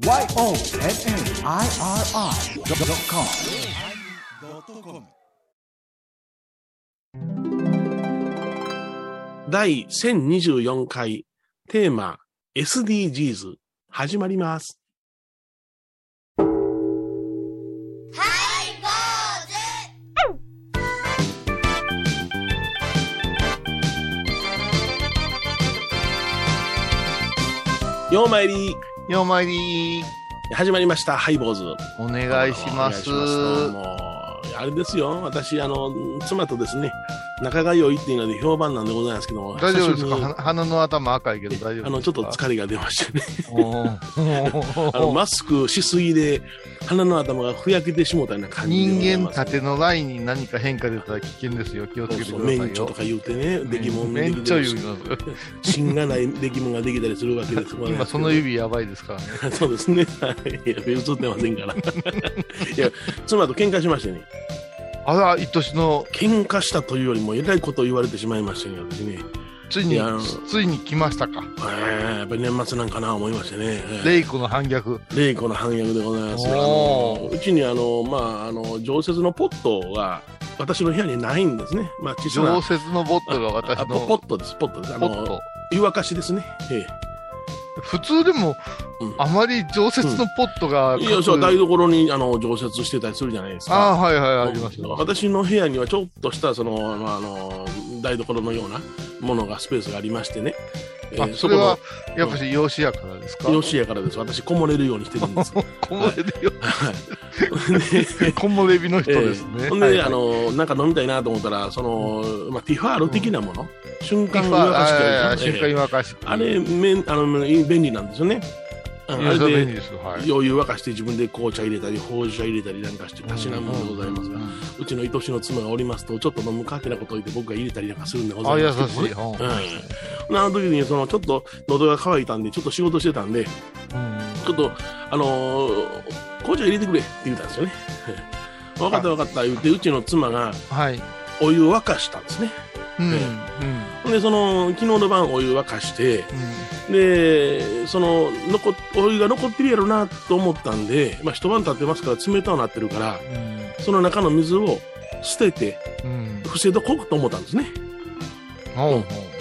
yosnirr.com 第1024回テーマ SDGs 始まります。ハイボーズようまいりようまいり始まりました。ハイボーズお願いします。もうあれですよ、私妻とですね仲が良いっていうので評判なんでございますけども、大丈夫ですか？鼻の頭赤いけど大丈夫ですか？ちょっと疲れが出ましたね。マスクしすぎで鼻の頭がふやけてしもたような感じで、ね、人間縦のラインに何か変化出たら危険ですよ。気をつけてくださいよ。免許とか言うてね、出来物できたり芯がない出来物ができたりするわけですもんね。今その指やばいですからね。そうですね。いや映ってませんから。いや妻と喧嘩しましたね。あら、一年の喧嘩したというよりもえらいことを言われてしまいましたね、私ね。ついに来ましたか。やっぱり年末なんかな思いましてね。レイコの反逆でございます。うちに常設のポットが私の部屋にないんですね。まあ、小さな常設のポットが私のポットです。ポットです。湯沸かしですね。普通でも、あまり常設のポットが、いや、そう、台所に常設してたりするじゃないですか。ああ、はいはい、あります。私の部屋にはちょっとした台所のようなものがスペースがありましてね。それはやっぱり養子やからですか？養子やからです。私こもれるようにしてるんです。こもれるようにしてる。こもれ日の人ですね。ほんで、はいはい、なんか飲みたいなと思ったらティファール的なもの、瞬間湯沸かしっていうの、あれ便利なんですよね。あれで余裕沸かして自分で紅茶入れたりほうじ茶入れたりなんかしてたしなものでございますが、うちの愛しの妻がおりますとちょっと飲むかってなことを言って僕が入れたりなんかするんでございますけどね。あの時にちょっと喉が渇いたんでちょっと仕事してたんで、ちょっと紅茶入れてくれって言ったんですよね。分かった分かった言って、うちの妻がお湯沸かしたんですね。で昨日の晩お湯沸かして、でお湯が残ってるやろなと思ったんで、まあ、一晩経ってますから冷たくなってるから、その中の水を捨てて、防いでこくと思ったんですね。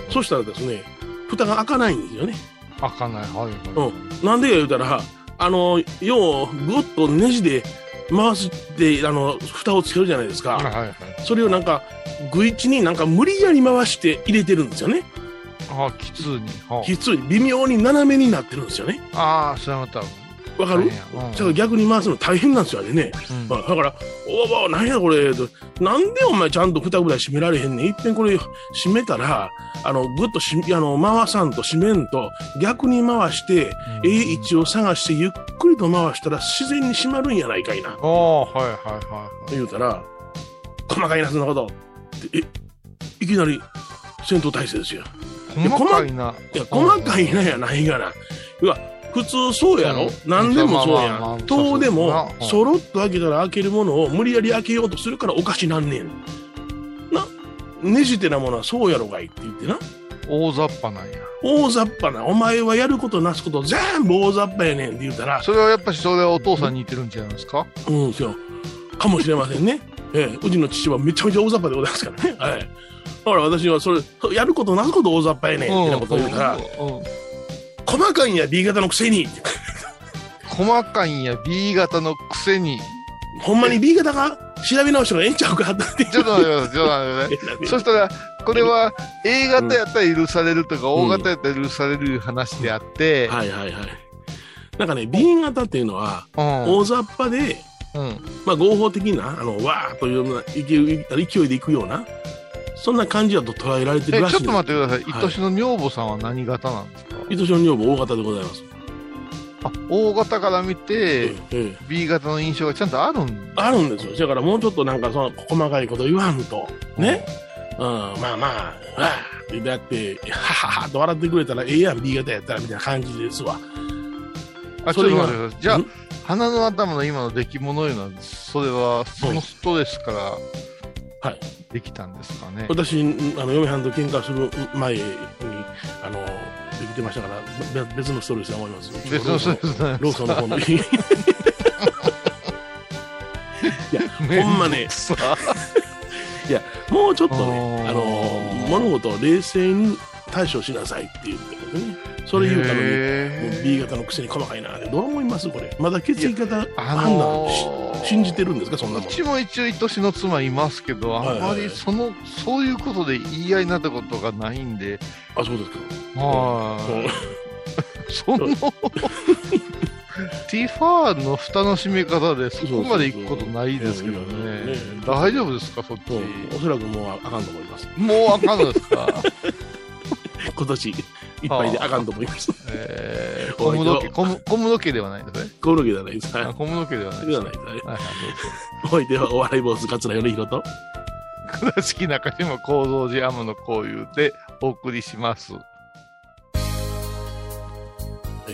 そしたらですね、蓋が開かないんですよね。開かない、なんでか言うたらようぐっとネジで回して蓋をつけるじゃないですか、それをなんかぐいちになんか無理やり回して入れてるんですよね。きつい微妙に斜めになってるんですよね。それはまたわかる？ちょっと逆に回すの大変なんですよね。だからなんやこれ、なんでお前ちゃんと蓋ぐらい閉められへんねん。いっぺんこれ閉めたらぐっと回さんと閉めんと、逆に回して位置を探してゆっくりと回したら自然に閉まるんやないかいな。言うたら、細かいなそんなことって、いきなり戦闘態勢ですよ。細かいなやないがな。うわ、普通そうやろ、何でもそうやん。塔でもそろっと開けたら開けるものを無理やり開けようとするからおかしなんねんな。ねじてなものはそうやろがいって言ってな、大雑把なんや。大雑把な、お前はやることなすこと全部大雑把やねんって言ったら、それはやっぱりそれはお父さんに似てるんじゃないですか？うんですよ、かもしれませんね。うちの父はめちゃめちゃ大雑把でございますからね。だから私はそれやることなすこと大雑把やねんってなことを言うから、細かいんや B 型のくせに。細かいんや B 型のくせに。ほんまに B 型が調べ直したらええんちゃうかって。ちょっと待ってください、そしたらこれは A 型やったら許されるとか O 型やったら許される話であって、なんかね B 型っていうのは大雑把で、まあ合法的なわーっというような勢いでいくような、そんな感じだと捉えられてるらしい。ちょっと待ってください。愛しの女房さんは何型なんですか？愛しの女房 O 型でございます。O 型から見て、B 型の印象がちゃんとあるんですよ。だからもうちょっとなんかその細かいこと言わんとね、まあだってはっと笑ってくれたらええやん B 型やったらみたいな感じですわ。ちょっと待ってください。じゃあ鼻の頭の今の出来物いうのは、それはそのストレスからできたんですかね。私嫁はんと喧嘩する前にできってましたから別のストレスだと思います。別のストレスだと思います。ローソンのコンビニ。いやほんまね。いやもうちょっとね物事を冷静に対処しなさいっていうことね。それ言うたのに B 型のくせに細かいなってどう思いますこれ。まだ血液型判断信じてるんですかそんなもん。うちも一応愛しの妻いますけどあんまりその、はいはいはい、そういうことで言い合いになったことがないんで。あそうですか。はい。そのティファーの蓋の閉め方でそこまで行くことないですけどね。大丈夫ですかそっち。おそらくもうあかんと思います。もうあかんですか。今年いっぱいであかんと思います。小室家、小室家ではないですね。小室家ではないです。小室家ではないです。おいではお笑い坊主桂米宏と倉敷中島光三寺天野幸雄でお送りします。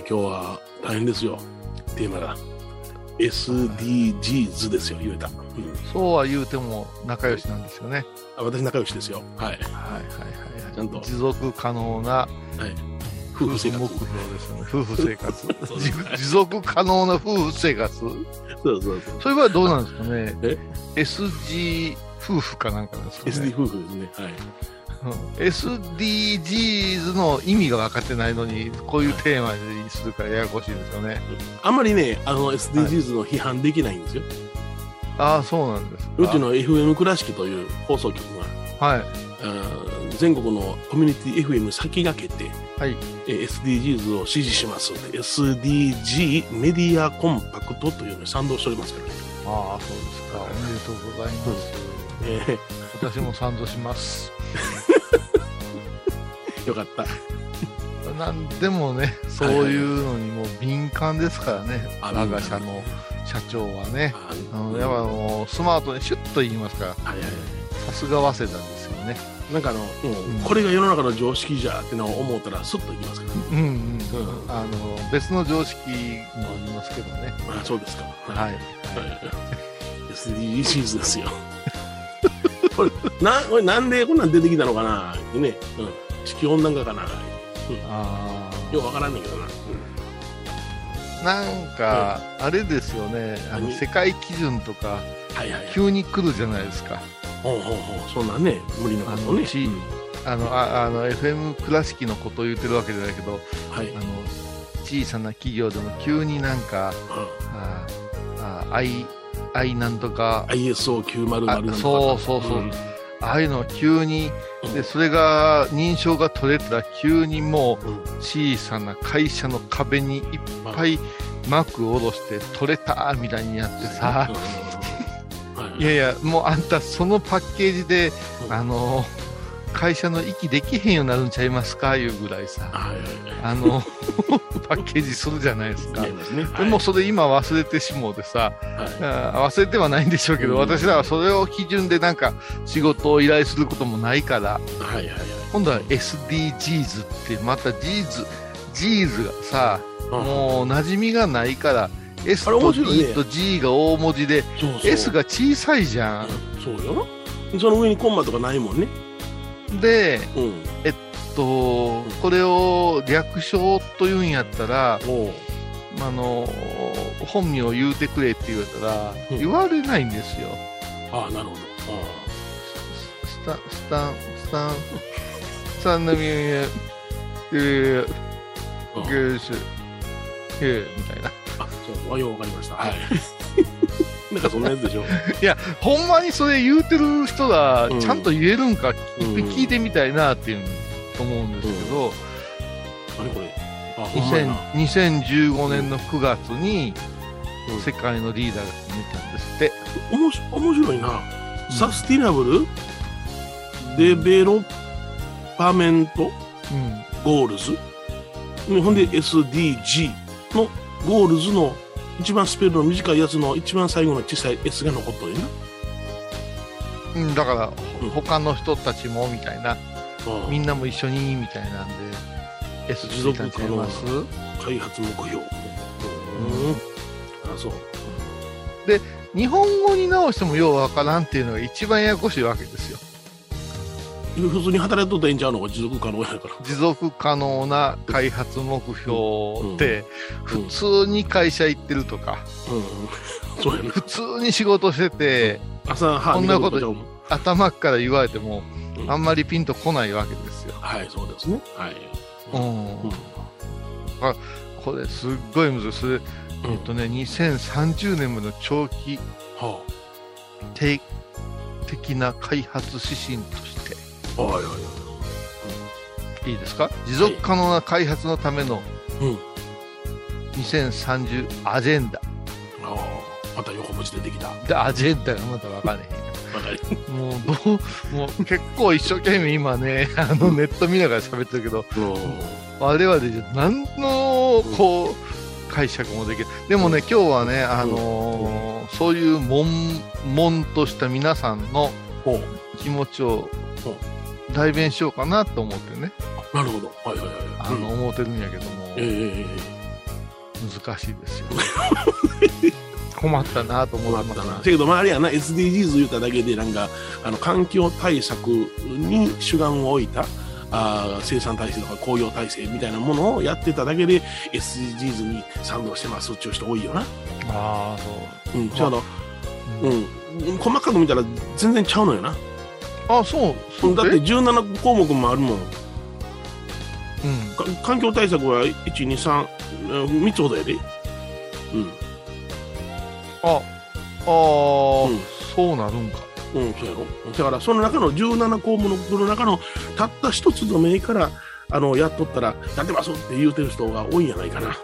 今日は大変ですよ。テーマが SDGs ですよ。言えた、うん。そうは言うても仲良しなんですよね。あ、私仲良しですよ。はい。はいはいはい。ちゃんと持続可能な夫婦生活目標ですよね。夫婦生活持続可能な夫婦生活そうそれはどうなんですかね。SG 夫婦かなんかですかね。SD 夫婦ですね、はいSDGs の意味が分かってないのにこういうテーマにするからややこしいですよね、はい、あんまりねSDGs の批判できないんですよ、はい、ああそうなんですか。うちの FM 倉敷という放送局がはい全国のコミュニティ FM 先駆けて、はい、SDGs を支持しますので SDG メディアコンパクトというのに賛同しておりますからね。ああそうですか。おめでとうございます、私も賛同しますよかったなんでもねそういうのにもう敏感ですからね、はいはい、我が社の社長はね、やっぱスマートにシュッと言いますからさすが早稲田ですよね。なんかうん、これが世の中の常識じゃってのを思ったらスッといきますからね、うんうんうん、別の常識もありますけどね。あそうですか。はい、はい、SDGs ですよこれなんでこんなん出てきたのかなってね、うん、地球温暖化かな、うん、あよくわからんねんけどな、うん、なんか、うん、あれですよね世界基準とか、はいはいはい、急に来るじゃないですか。ほうほうほうそんなね無理なことね。FM 倉敷のことを言ってるわけじゃないけど、はい、小さな企業でも急になんか、I なんとか ISO900 なんとかそう、うん、ああいうの急に、うん、でそれが認証が取れたら急にもう、うん、小さな会社の壁にいっぱい幕を下ろして取れたみたいにやってさ、うんいやいやもうあんたそのパッケージで、うん、会社の息できへんようになるんちゃいますかいうぐらいさ、はいはいはい、パッケージするじゃないですか。でもそれ今忘れてしもうでさ、はい、忘れてはないんでしょうけど、うん、私らはそれを基準でなんか仕事を依頼することもないから、はいはいはい、今度は SDGs ってまた G's がさ、うん、もう馴染みがないからS と E と G が大文字で、ね、そうそう S が小さいじゃん。そうよ。その上にコンマとかないもんね。で、うん、これを略称というんやったら、うん、本名を言うてくれって言われたら、うん、言われないんですよ。ああなるほど。スタンのみみたいな。あ、よくわかりました、はい、なんかそんなやつでしょいやほんまにそれ言うてる人がちゃんと言えるんか、うん、聞いてみたいなっていうと思うんですけど、うんうん、あれこれ2015年の9月に世界のリーダーが決めたんですって、うんうん、面白いな、うん、サスティナブルデベロッパメント、うん、ゴールズ日本で SDG のゴールズの一番スペルの短いやつの一番最後の小さい S が残っとるよな、うん、だから、うん、他の人たちもみたいな、うん、みんなも一緒にみたいなんで S 持続可能な開発目標、うんうん、あそうで日本語に直してもようわからんっていうのが一番ややこしいわけですよ。普通に働いとったらいいんちゃうのが持続可能やから。持続可能な開発目標って、うんうん、普通に会社行ってるとか、うんうん、そうやね、普通に仕事してて、うん、朝こんなこと頭から言われても、うん、あんまりピンとこないわけですよ。はい、そうですね、はい、うん、あ、これすっごい難しい、うん、2030年までの長期、はあ、定的な開発指針として、はいはいはい、いいですか、持続可能な開発のための2030アジェンダ、はい、あ、また横文字出てきた。でアジェンダがまた分かんないもう結構一生懸命今ねネット見ながら喋ってるけど、我々何のこう解釈もできる。でもね、今日はね、そういう悶々とした皆さんの気持ちを代弁しようかなと思ってね。なるほど、はいはいはい、思ってるんやけども、難しいですよ困ったなと思います。だけどまああれやな、 SDGs 言っただけでなんか環境対策に主眼を置いた生産体制とか工業体制みたいなものをやってただけで SDGs に賛同してますっていう人多いよな。ああ、そう。うん。ちょうど、うん。細かく見たら全然ちゃうのよな。あ、そう。だって17項目もあるもん。うん。環境対策は1、2、3、3つほどやで。うん。うん、そうなるんか。うん、そうやろ。だからその中の17項目の中のたった一つの目からやっとったらやってますって言うてる人が多いんじゃないかな。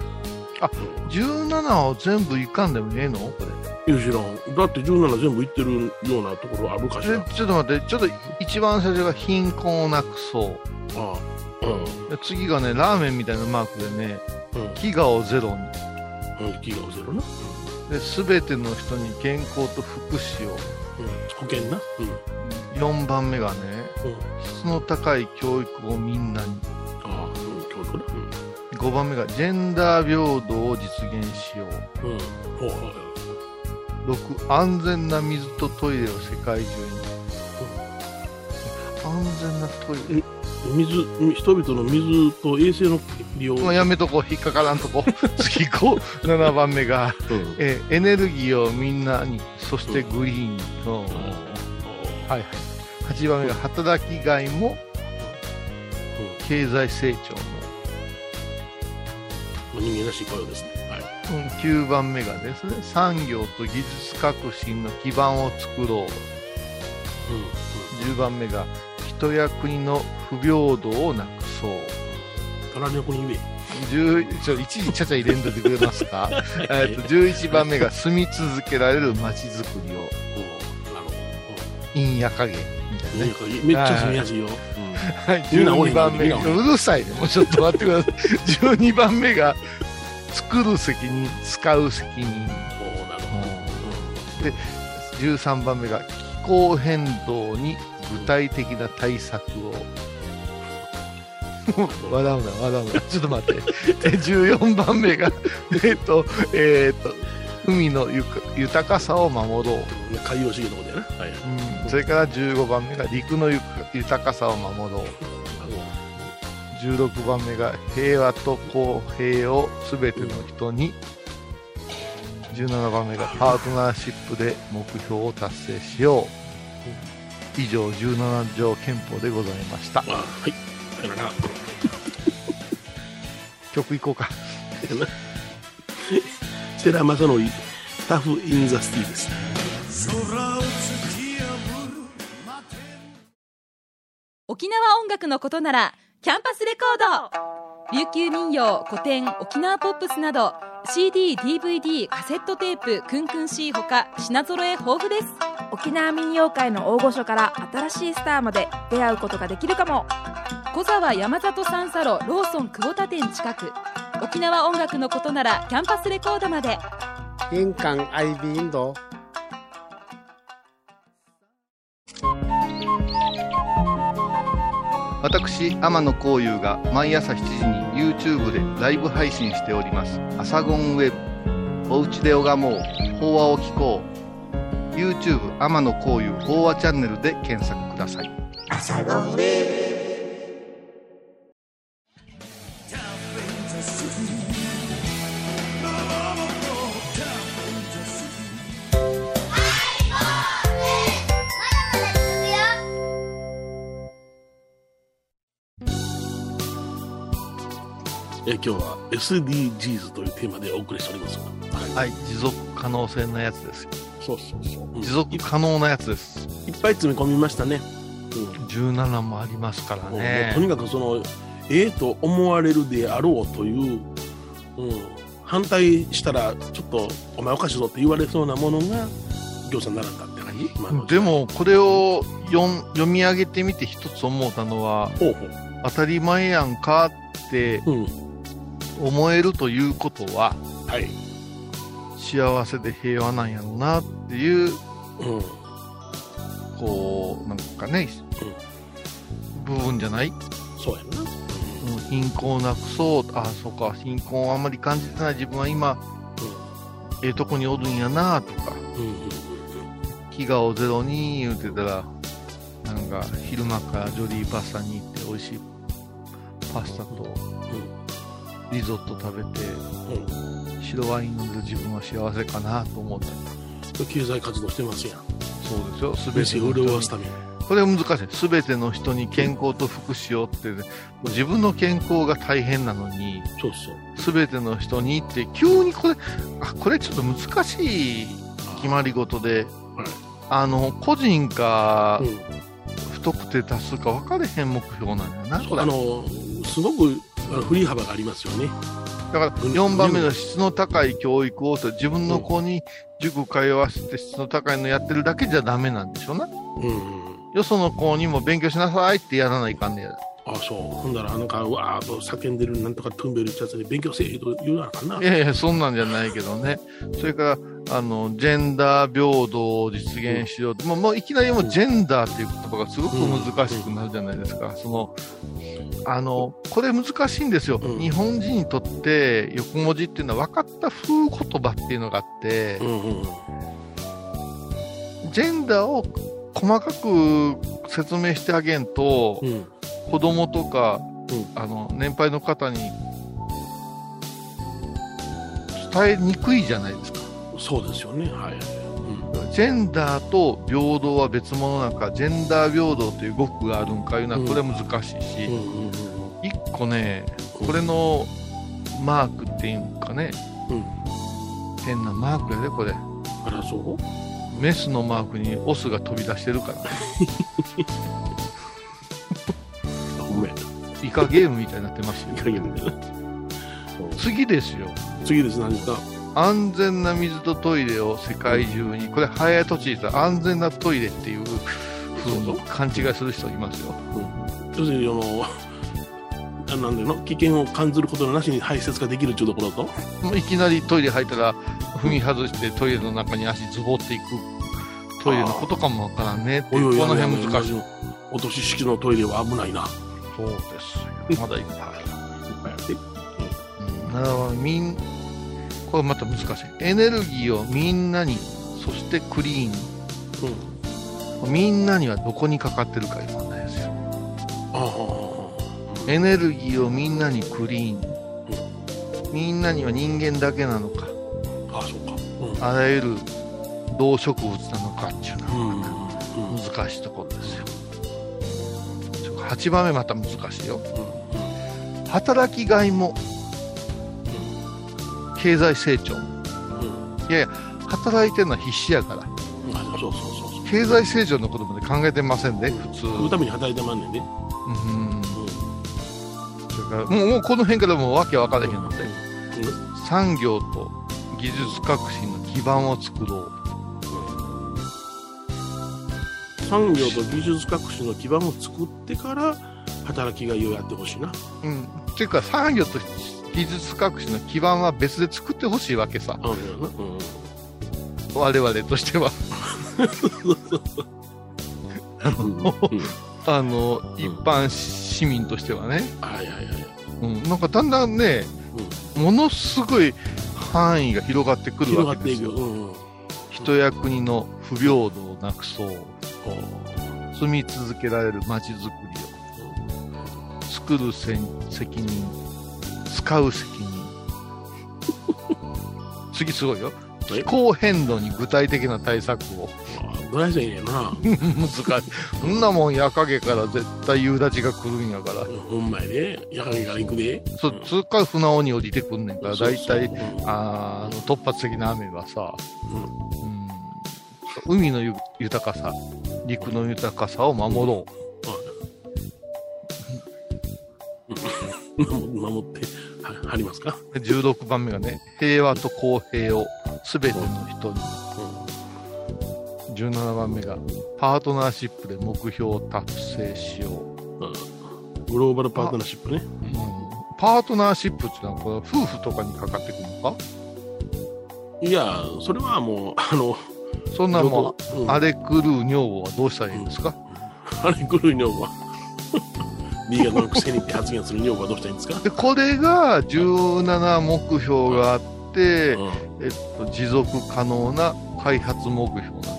あ、17を全部いかんでもねえのこれ。いや知らん。だって17全部いってるようなところあるかしら。ちょっと待って、ちょっと一番最初が貧困をなくそう。ああ、うん。次がね、ラーメンみたいなマークでね、飢餓をゼロに。飢餓をゼロな。すべての人に健康と福祉を、保険な、4番目がね、質の高い教育をみんなに、教育な、5番目がジェンダー平等を実現しよう、6、安全な水とトイレを世界中に、安全なトイレ、人々の水と衛生の利用、やめとこう、引っかからんとこ次5、7番目が、エネルギーをみんなに、そしてグリーン、はい、8番目が働きがいも、経済成長も、人間らしい雇用ですね、はい、9番目がですね、産業と技術革新の基盤を作ろう、10番目が人や国の不平等をなくそう。一時ちゃちゃ入れんとてくれますか11番目が住み続けられる街づくりを。陰や影みたいなね。めっちゃ住みやすいよ。12番目が、うるさいね。もうちょっと待ってください。12番目が、作る責任、使う責任。で、13番目が、気候変動に具体的な対策を。笑うな。ちょっと待って。14番目が、海の豊かさを守ろう。海洋資源のことやな、はい、それから15番目が陸の豊かさを守ろう。16番目が平和と公平をすべての人に。17番目がパートナーシップで目標を達成しよう。以上17条憲法でございました。はい、さよなら曲いこうかセラマサノイ、タフインザシティです。沖縄音楽のことならキャンパスレコード。琉球民謡、古典、沖縄ポップスなど CD、DVD、カセットテープ、クンクン C ほか品揃え豊富です。沖縄民謡界の大御所から新しいスターまで出会うことができるかも。小沢山里三佐路ローソン久保田店近く。沖縄音楽のことならキャンパスレコードまで。玄関アイビーインド。私天野幸雄が毎朝7時に YouTube でライブ配信しておりますアサゴンウェブ、おうちで拝もう法話を聞こう、 YouTube 天野幸雄法話チャンネルで検索ください。朝ごめ今日は SDGs というテーマでお送りしておりますが、はい、持続可能性のやつです。そう、持続可能なやつです。いっぱい詰め込みましたね。17もありますからね。とにかくそのと思われるであろうという、反対したらちょっとお前おかしいぞって言われそうなものが業者にならんだって感じ。でもこれを読み上げてみて一つ思ったのは、当たり前やんかって思えるということは、はい、幸せで平和なんやろうなっていう、こうなんかね、部分じゃない？そうやな。貧困をなくそう、あ、そうか、貧困をあんまり感じてない自分は今、とこにおるんやなとか、飢餓をゼロに言うてたら、なんか昼間からジョリーパスタに行って美味しいパスタとリゾット食べて、白ワイン飲んで自分は幸せかなと思ったり。経済活動してますやん。そうですよ。全ての人に、これは難しい。全ての人に健康と福祉をって、ね、自分の健康が大変なのに、全ての人にって急にこれちょっと難しい決まり事で、個人か、不特定多数か分かれへん目標なんだな。すごく振り幅がありますよね。だから4番目の質の高い教育をと自分の子に塾通わせて質の高いのやってるだけじゃダメなんでしょうな。よその子にも勉強しなさいってやらないかんねや。ああ、そう。ほんだらなんかうわーと叫んでるなんとかトゥンベルちゃつに勉強せえと言うならかな。いやいや、そんなんじゃないけどね。それからジェンダー平等を実現しようと、もういきなりジェンダーっていう言葉がすごく難しくなるじゃないですか。これ難しいんですよ、日本人にとって横文字っていうのは分かった風言葉っていうのがあって、ジェンダーを細かく説明してあげんと、子供とか、年配の方に伝えにくいじゃないですか。そうですよね、はい。ジェンダーと平等は別物なんか、ジェンダー平等という語句があるんかいうのはこれは難しいし、1個ね、これのマークっていうんかね、変なマークやでこれ。あら、そう？メスのマークにオスが飛び出してるから。イカゲームみたいになってますよ。イカゲームみたいな。次ですよ。次です、何ですか？安全な水とトイレを世界中に、これ早い土地で安全なトイレっていう風を勘違いする人いますよ。要するになんでの危険を感じることのなしに排泄ができるっていうところと、いきなりトイレ入ったら踏み外してトイレの中に足ズボっていくトイレのことかもわからんねっていう、この辺難しい。お年式のトイレは危ないな。そうですよ。まだいっぱいやって。なるほど。これまた難しい。エネルギーをみんなに、そしてクリーンに、みんなにはどこにかかってるかいう問題ですよ。エネルギーをみんなにクリーンに、みんなには人間だけなのか、そうか、あらゆる動植物なのかっていうのが、難しいところですよ。8番目また難しいよ。働きがいも経済成長、いやいや、働いてるのは必死やから、そう経済成長のことまで考えてませんね、普通。そのために働いてまんねんね。それからもうこの辺からもう訳分からへんので、産業と技術革新の基盤を作ろう。産業と技術革新の基盤を作ってから働きがいをやってほしいな。っていうか産業と技術革新の基盤は別で作ってほしいわけさ、我々としては。一般市民としてはね、なんかだんだんね、ものすごい範囲が広がってくるわけですよ。人や国の不平等をなくそう、住み続けられる街づくりを作る責任、使う責任次すごいよ、気候変動に具体的な対策を。どないしていいねんな難しい、そんなもん矢陰から絶対夕立が来るんやから、うん、ほんまやで、矢陰から行くで、うん、そう通過船尾に降りてくんねんから、大体、うん、突発的な雨はさ、うん、海の豊かさ、陸の豊かさを守ろう、うん、守ってはりますか。16番目がね、平和と公平をすべての人に、うん、17番目がパートナーシップで目標を達成しよう、うん、グローバルパートナーシップね、うん、パートナーシップっていうのはこれは夫婦とかにかかってくるのか。いやそれはもうそんなもう、うん、荒れ狂う女房はどうしたらいいんですか、荒れ狂う女房はビーガンのくせにって発言する女房はどうしたらいいんですかでこれが17目標があって、うんうん、持続可能な開発目標なんですよ。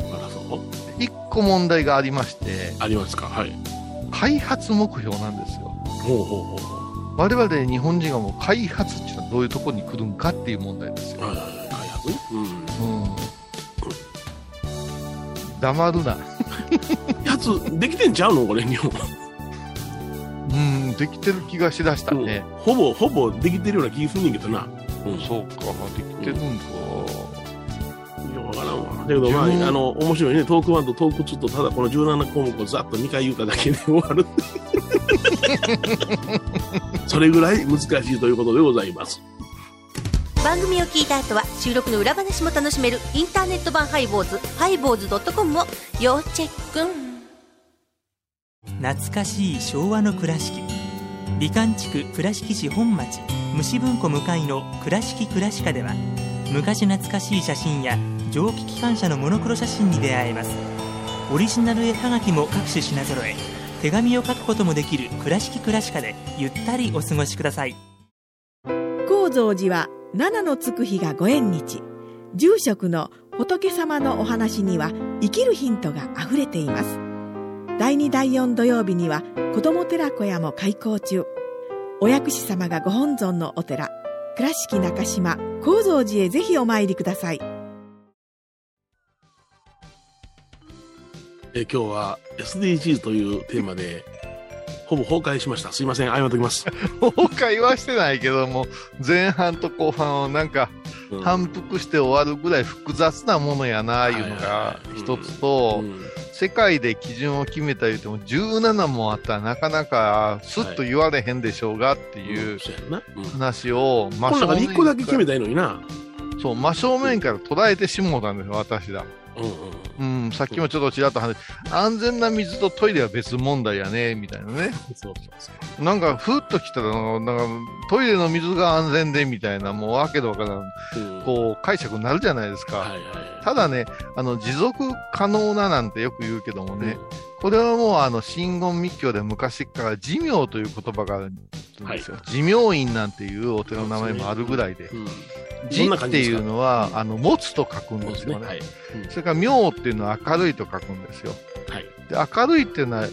あらそう。1個問題がありまして。ありますか。はい。開発目標なんですよ。ほうほうほう。我々日本人がもう開発っていうのはどういうところに来るんかっていう問題ですよ。はいはいはい、開発、うん、うん、黙るなやつできてんちゃうのこれ日本うんできてる気がしだしたね、うん、ほぼできてるような気がするんだけどな、うん、そうかできてるんか、うん、よく分からんわ。だけどまあ面白いね、トーク1とトーク2とただこの17項目をざっと2回言うただけで終わるそれぐらい難しいということでございます。番組を聞いた後は収録の裏話も楽しめるインターネット版ハイボーズ、ハイボーズ .com を要チェック。懐かしい昭和の倉敷、美観地区倉敷市本町虫文庫向かいの倉敷倉歯科では、昔懐かしい写真や蒸気機関車のモノクロ写真に出会えます。オリジナル絵はがきも各種品揃え、手紙を書くこともできる倉敷倉歯科でゆったりお過ごしください。高蔵寺は七のつく日がご縁日、住職の仏様のお話には生きるヒントがあふれています。第2第4土曜日には子ども寺小屋も開校中。お薬師様がご本尊のお寺、倉敷中島・高蔵寺へぜひお参りください。今日は SDGs というテーマでほぼ崩壊しました。すいません、謝っておきます崩壊はしてないけども、前半と後半をなんか反復して終わるぐらい複雑なものやな、いうのが一つと、世界で基準を決めた言うても17もあったらなかなかすっと言われへんでしょうがっていう話を真正面から1個だけ決めたいのにな。そう真正面から捉えてしもうたんですよ私だ、うんうんうん、さっきもちょっとちらっと話、安全な水とトイレは別問題やねみたいなね。そうそうそう、なんかふっときたらなんかトイレの水が安全でみたいな、もうわけどわからん、うん、こう解釈になるじゃないですか、はいはいはい、ただね、持続可能ななんてよく言うけどもね、うん、これはもう真言密教で昔から寿命という言葉があるんですよ、はい、寿命院なんていうお寺の名前もあるぐらいで、うんうん、字っていうのは、うん、持つと書くんですよね、はい、うん、それから明っていうのは明るいと書くんですよ、はい、で明るいっていうのは、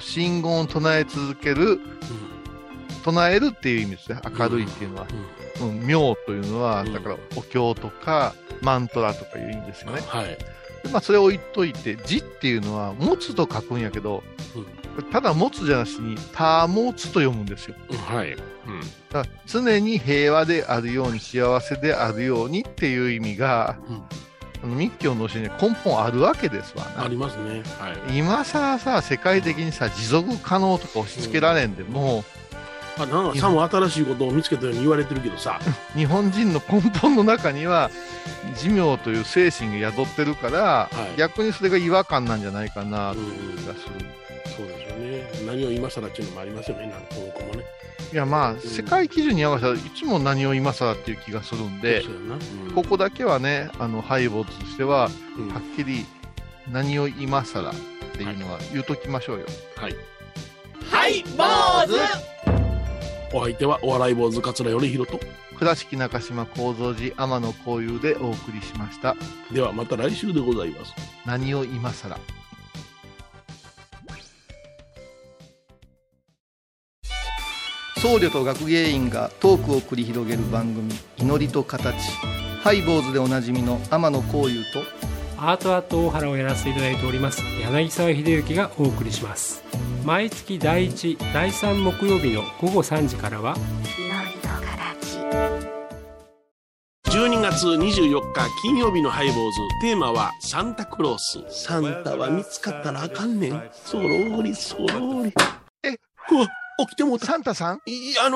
真言を唱え続ける、うん、唱えるっていう意味ですね、明るいっていうのは、うんうん、明というのはだからお経とかマントラとかいう意味ですよね、うん、はい、でまあ、それを言っといて、字っていうのは持つと書くんやけど、うん、ただ持つじゃなしにたもつと読むんですよ、うん、はい、うん、だ常に平和であるように幸せであるようにっていう意味が、うん、密教の教えに根本あるわけですわな。ありますね、はい、今更さ世界的にさ持続可能とか押し付けられんで、うん、もう、まあ、なんかさも新しいことを見つけたように言われてるけどさ日本人の根本の中には寿命という精神が宿ってるから、はい、逆にそれが違和感なんじゃないかなという気がする、うん、そうですよね。何を今更っていうのもありますよね、何の項目もね。いやまあ、うん、世界基準に合わせたらいつも何を今更っていう気がするんで、うん、ここだけはね、ハイボーズとしては、うん、はっきり何を今更っていうのは言うときましょうよ。はい、はい、ハイボーズ。お相手はお笑い坊主桂頼宏と倉敷中島高蔵寺天野幸雄でお送りしました。ではまた来週でございます。何を今更。僧侶と学芸員がトークを繰り広げる番組、祈りと形。ハイボーズでおなじみの天野幸雄とアートアート大原をやらせていただいております柳沢秀幸がお送りします。毎月第1、第3木曜日の午後3時からは祈りと形。12月24日金曜日のハイボーズ、テーマはサンタクロース。サンタは見つかったらあかんねん。そろりそろり。起きてもサンタさん？いや、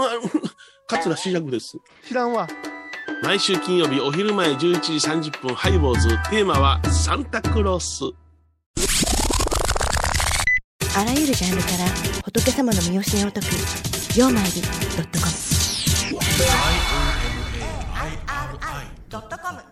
桂枝雀です。知らんわ。毎週金曜日お昼前11時30分ハイボーズ、テーマはサンタクロース。あらゆるジャンルから仏様の身教えを解くyos.irr.com